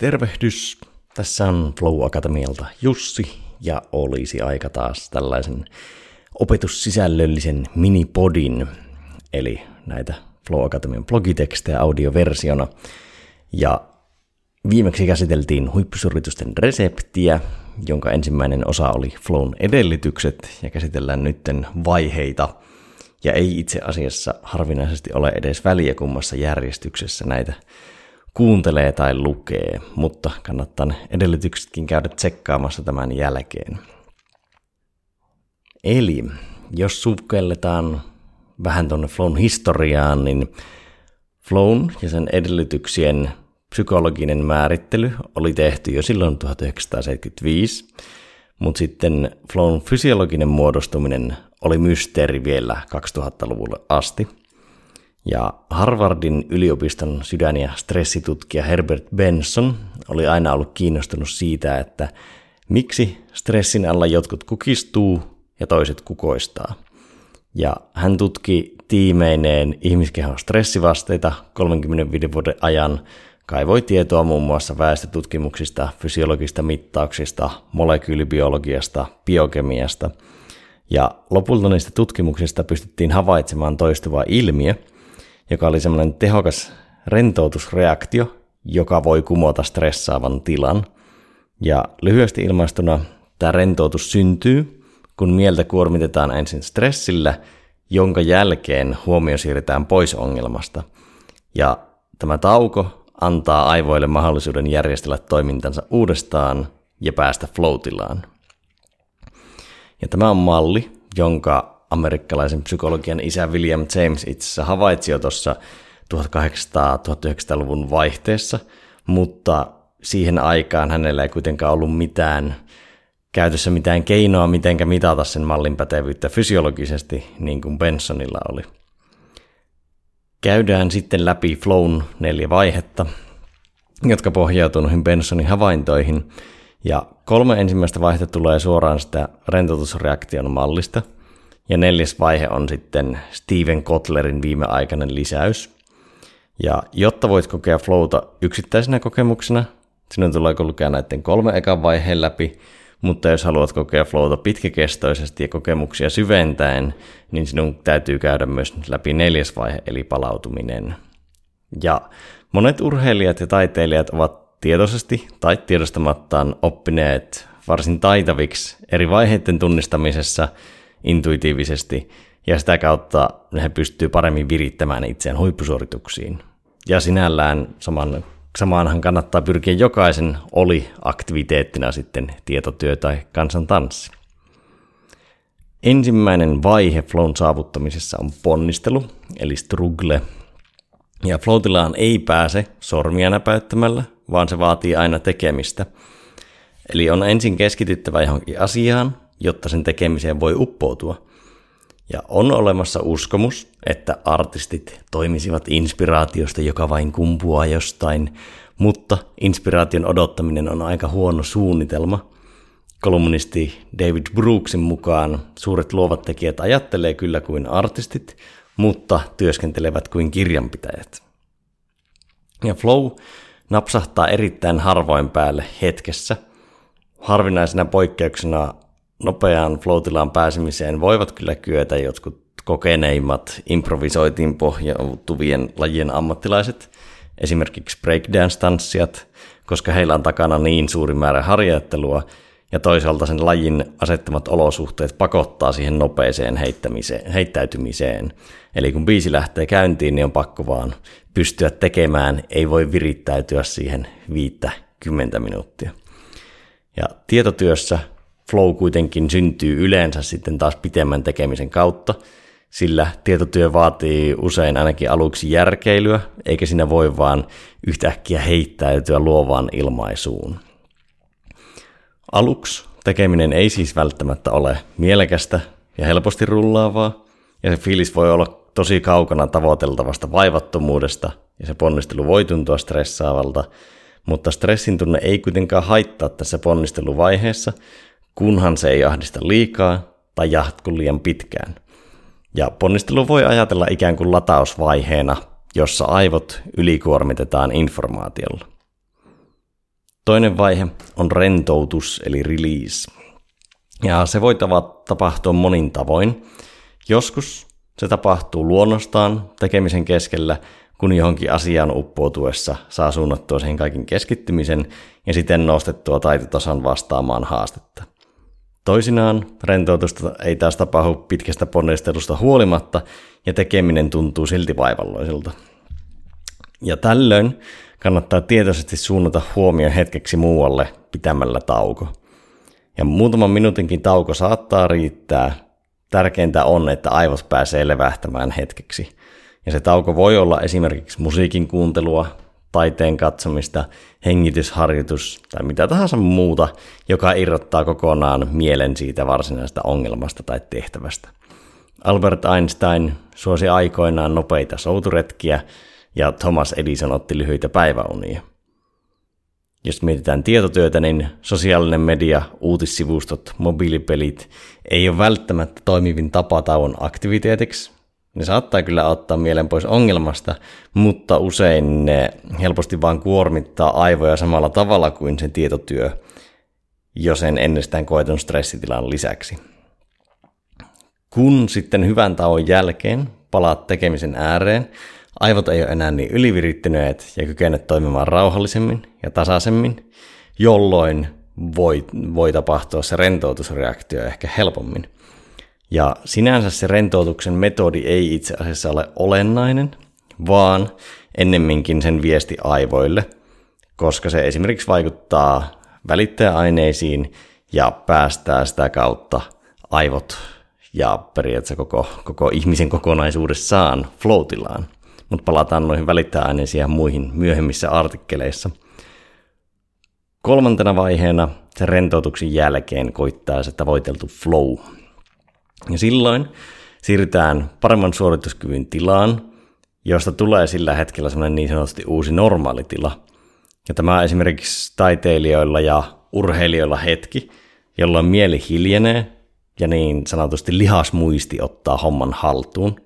Tervehdys. Tässä on Flow Akatemialta Jussi ja olisi aika taas tällaisen opetussisällöllisen minipodin, eli näitä Flow Akatemian blogitekstejä audioversiona. Ja viimeksi käsiteltiin huippusuoritusten reseptiä, jonka ensimmäinen osa oli Flown edellytykset ja käsitellään nytten vaiheita. Ja ei itse asiassa harvinaisesti ole edes väliä kummassa järjestyksessä näitä kuuntelee tai lukee, mutta kannattaa ne edellytyksetkin käydä tsekkaamassa tämän jälkeen. Eli jos sukelletaan vähän tuonne Flown historiaan, niin Flown ja sen edellytyksien psykologinen määrittely oli tehty jo silloin 1975, mutta sitten Flown fysiologinen muodostuminen oli mysteeri vielä 2000-luvulle asti. Ja Harvardin yliopiston sydän- ja stressitutkija Herbert Benson oli aina ollut kiinnostunut siitä, että miksi stressin alla jotkut kukistuu ja toiset kukoistaa. Ja hän tutki tiimeineen ihmiskehon stressivasteita 35 vuoden ajan, kaivoi tietoa muun muassa väestötutkimuksista, fysiologisista mittauksista, molekyylibiologiasta, biokemiasta. Ja lopulta niistä tutkimuksista pystyttiin havaitsemaan toistuva ilmiö, joka oli semmoinen tehokas rentoutusreaktio, joka voi kumota stressaavan tilan. Ja lyhyesti ilmaistuna tämä rentoutus syntyy, kun mieltä kuormitetaan ensin stressillä, jonka jälkeen huomio siirretään pois ongelmasta. Ja tämä tauko antaa aivoille mahdollisuuden järjestellä toimintansa uudestaan ja päästä flow-tilaan. Ja tämä on malli, jonka amerikkalaisen psykologian isä William James itse asiassa havaitsi jo tuossa 1800-1900-luvun vaihteessa, mutta siihen aikaan hänellä ei kuitenkaan ollut mitään keinoa, miten mitata sen mallin pätevyyttä fysiologisesti, niin kuin Bensonilla oli. Käydään sitten läpi Flown 4 vaihetta, jotka pohjautuu noihin Bensonin havaintoihin, ja 3 ensimmäistä vaihetta tulee suoraan sitä rentoutusreaktion mallista, ja 4. vaihe on sitten Steven Kotlerin viimeaikainen lisäys. Ja jotta voit kokea flowta yksittäisenä kokemuksena, sinun tulee lukea näiden 3 ekan vaiheen läpi, mutta jos haluat kokea flowta pitkäkestoisesti ja kokemuksia syventäen, niin sinun täytyy käydä myös läpi 4. vaihe, eli palautuminen. Ja monet urheilijat ja taiteilijat ovat tietoisesti tai tiedostamattaan oppineet varsin taitaviksi eri vaiheiden tunnistamisessa intuitiivisesti, ja sitä kautta he pystyvät paremmin virittämään itseään huippusuorituksiin. Ja sinällään samaanhan kannattaa pyrkiä jokaisen oli aktiviteettina sitten tietotyö tai kansantanssi. Ensimmäinen vaihe flown saavuttamisessa on ponnistelu, eli struggle. Ja flow-tilaan ei pääse sormia näpäyttämällä, vaan se vaatii aina tekemistä. Eli on ensin keskityttävä johonkin asiaan, jotta sen tekemiseen voi uppoutua. Ja on olemassa uskomus, että artistit toimisivat inspiraatiosta, joka vain kumpuaa jostain, mutta inspiraation odottaminen on aika huono suunnitelma. Kolumnisti David Brooksin mukaan suuret luovat tekijät ajattelee kyllä kuin artistit, mutta työskentelevät kuin kirjanpitäjät. Ja flow napsahtaa erittäin harvoin päälle hetkessä. Harvinaisena poikkeuksena nopeaan flow-tilaan pääsemiseen voivat kyllä kyetä jotkut kokeneimmat improvisoitiin pohjautuvien lajien ammattilaiset, esimerkiksi breakdance-tanssijat, koska heillä on takana niin suuri määrä harjoittelua, ja toisaalta sen lajin asettamat olosuhteet pakottaa siihen nopeeseen heittäytymiseen. Eli kun biisi lähtee käyntiin, niin on pakko vaan pystyä tekemään, ei voi virittäytyä siihen 5-10 minuuttia. Ja tietotyössä flow kuitenkin syntyy yleensä sitten taas pitemmän tekemisen kautta, sillä tietotyö vaatii usein ainakin aluksi järkeilyä, eikä siinä voi vaan yhtäkkiä heittäytyä luovaan ilmaisuun. Aluksi tekeminen ei siis välttämättä ole mielekästä ja helposti rullaavaa, ja se fiilis voi olla tosi kaukana tavoiteltavasta vaivattomuudesta, ja se ponnistelu voi tuntua stressaavalta, mutta stressin tunne ei kuitenkaan haittaa tässä ponnisteluvaiheessa, kunhan se ei ahdista liikaa tai jatku liian pitkään. Ja ponnistelu voi ajatella ikään kuin latausvaiheena, jossa aivot ylikuormitetaan informaatiolla. Toinen vaihe on rentoutus eli release. Ja se voi tapahtua monin tavoin. Joskus se tapahtuu luonnostaan tekemisen keskellä, kun johonkin asiaan uppoutuessa saa suunnattua siihen kaiken keskittymisen ja siten nostettua taitotason vastaamaan haastetta. Toisinaan rentoutusta ei taas tapahdu pitkästä ponnistelusta huolimatta ja tekeminen tuntuu silti vaivalloiselta. Ja tällöin kannattaa tietoisesti suunnata huomio hetkeksi muualle pitämällä tauko. Ja muutaman minuutinkin tauko saattaa riittää. Tärkeintä on, että aivot pääsee levähtämään hetkeksi. Ja se tauko voi olla esimerkiksi musiikin kuuntelua, taiteen katsomista, hengitysharjoitus tai mitä tahansa muuta, joka irrottaa kokonaan mielen siitä varsinaisesta ongelmasta tai tehtävästä. Albert Einstein suosi aikoinaan nopeita souturetkiä ja Thomas Edison otti lyhyitä päiväunia. Jos mietitään tietotyötä, niin sosiaalinen media, uutissivustot, mobiilipelit ei ole välttämättä toimivin tapa tauon aktiviteetiksi. Ne saattaa kyllä ottaa mielen pois ongelmasta, mutta usein ne helposti vaan kuormittaa aivoja samalla tavalla kuin se tietotyö, jo sen ennestään koetun stressitilan lisäksi. Kun sitten hyvän tauon jälkeen palaat tekemisen ääreen, aivot ei ole enää niin ylivirittyneet ja kykene toimimaan rauhallisemmin ja tasaisemmin, jolloin voi tapahtua se rentoutusreaktio ehkä helpommin. Ja sinänsä se rentoutuksen metodi ei itse asiassa ole olennainen, vaan ennemminkin sen viesti aivoille, koska se esimerkiksi vaikuttaa välittäjäaineisiin ja päästää sitä kautta aivot ja periaatteessa koko ihmisen kokonaisuudessaan flow-tilaan. Mutta palataan noihin välittäjäaineisiin ja muihin myöhemmissä artikkeleissa. Kolmantena vaiheena se rentoutuksen jälkeen koittaa se tavoiteltu flow. Ja silloin siirrytään paremman suorituskyvyn tilaan, josta tulee sillä hetkellä semmoinen niin sanotusti uusi normaalitila. Ja tämä esimerkiksi taiteilijoilla ja urheilijoilla hetki, jolloin mieli hiljenee ja niin sanotusti lihasmuisti ottaa homman haltuun.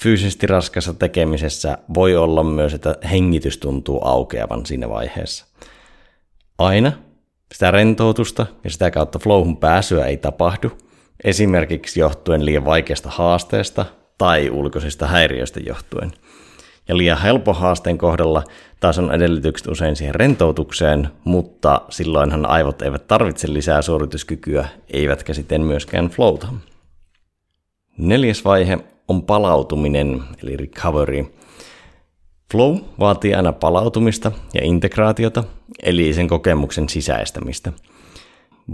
Fyysisesti raskassa tekemisessä voi olla myös, että hengitys tuntuu aukeavan siinä vaiheessa. Aina sitä rentoutusta ja sitä kautta flowhun pääsyä ei tapahdu, esimerkiksi johtuen liian vaikeasta haasteesta tai ulkoisista häiriöistä johtuen. Ja liian helppo haasteen kohdalla taas on edellytykset usein siihen rentoutukseen, mutta silloinhan aivot eivät tarvitse lisää suorituskykyä, eivätkä siten myöskään flowta. Neljäs vaihe on palautuminen, eli recovery. Flow vaatii aina palautumista ja integraatiota, eli sen kokemuksen sisäistämistä.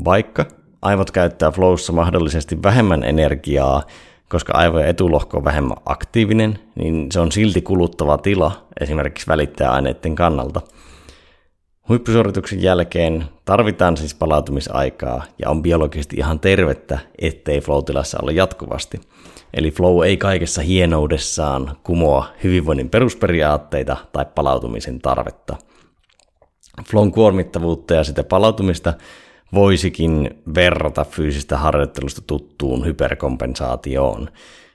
Vaikka aivot käyttää flowssa mahdollisesti vähemmän energiaa, koska aivojen etulohko on vähemmän aktiivinen, niin se on silti kuluttava tila esimerkiksi välittäjäaineiden kannalta. Huippusuorituksen jälkeen tarvitaan siis palautumisaikaa ja on biologisesti ihan tervettä, ettei flow-tilassa ole jatkuvasti. Eli flow ei kaikessa hienoudessaan kumoa hyvinvoinnin perusperiaatteita tai palautumisen tarvetta. Flown kuormittavuutta ja sitä palautumista voisikin verrata fyysistä harjoittelusta tuttuun hyperkompensaatioon.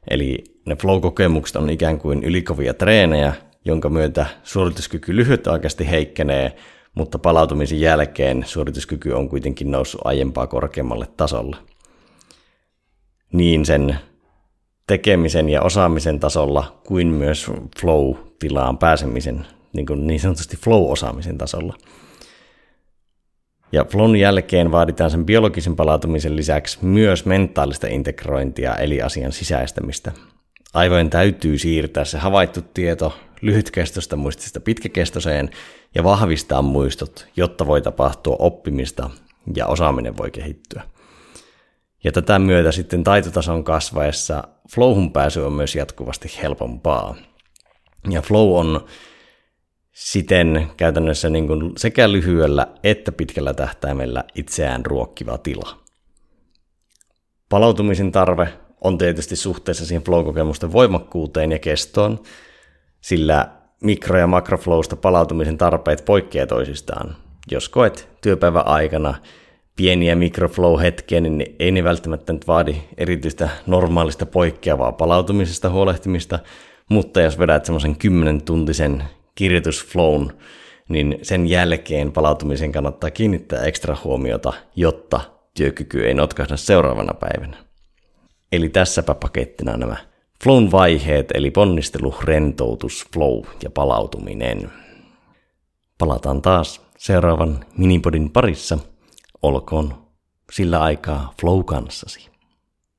Eli ne flow-kokemukset on ikään kuin ylikovia treenejä, jonka myötä suorituskyky lyhytaikaisesti heikkenee, mutta palautumisen jälkeen suorituskyky on kuitenkin noussut aiempaa korkeammalle tasolle. Niin sen tekemisen ja osaamisen tasolla kuin myös flow-tilaan pääsemisen, niin sanotusti flow-osaamisen tasolla. Ja flown jälkeen vaaditaan sen biologisen palautumisen lisäksi myös mentaalista integrointia eli asian sisäistämistä. Aivojen täytyy siirtää se havaittu tieto lyhytkestosta muistista pitkäkestoiseen ja vahvistaa muistot, jotta voi tapahtua oppimista ja osaaminen voi kehittyä. Ja tätä myötä sitten taitotason kasvaessa flowhun pääsy on myös jatkuvasti helpompaa. Ja flow on siten käytännössä niin kuin sekä lyhyellä että pitkällä tähtäimellä itseään ruokkiva tila. Palautumisen tarve on tietysti suhteessa siihen flow-kokemusten voimakkuuteen ja kestoon, sillä mikro- ja makroflowsta palautumisen tarpeet poikkeavat toisistaan. Jos koet työpäivän aikana pieniä mikroflow-hetkiä, niin ei ne välttämättä nyt vaadi erityistä normaalista poikkeavaa palautumisesta huolehtimista, mutta jos vedät semmoisen 10-tuntisen kirjoitusflown, niin sen jälkeen palautumisen kannattaa kiinnittää ekstra huomiota, jotta työkyky ei notkahda seuraavana päivänä. Eli tässäpä pakettina nämä flown vaiheet, eli ponnistelu, rentoutus, flow ja palautuminen. Palataan taas seuraavan minipodin parissa. Olkoon sillä aikaa flow kanssasi.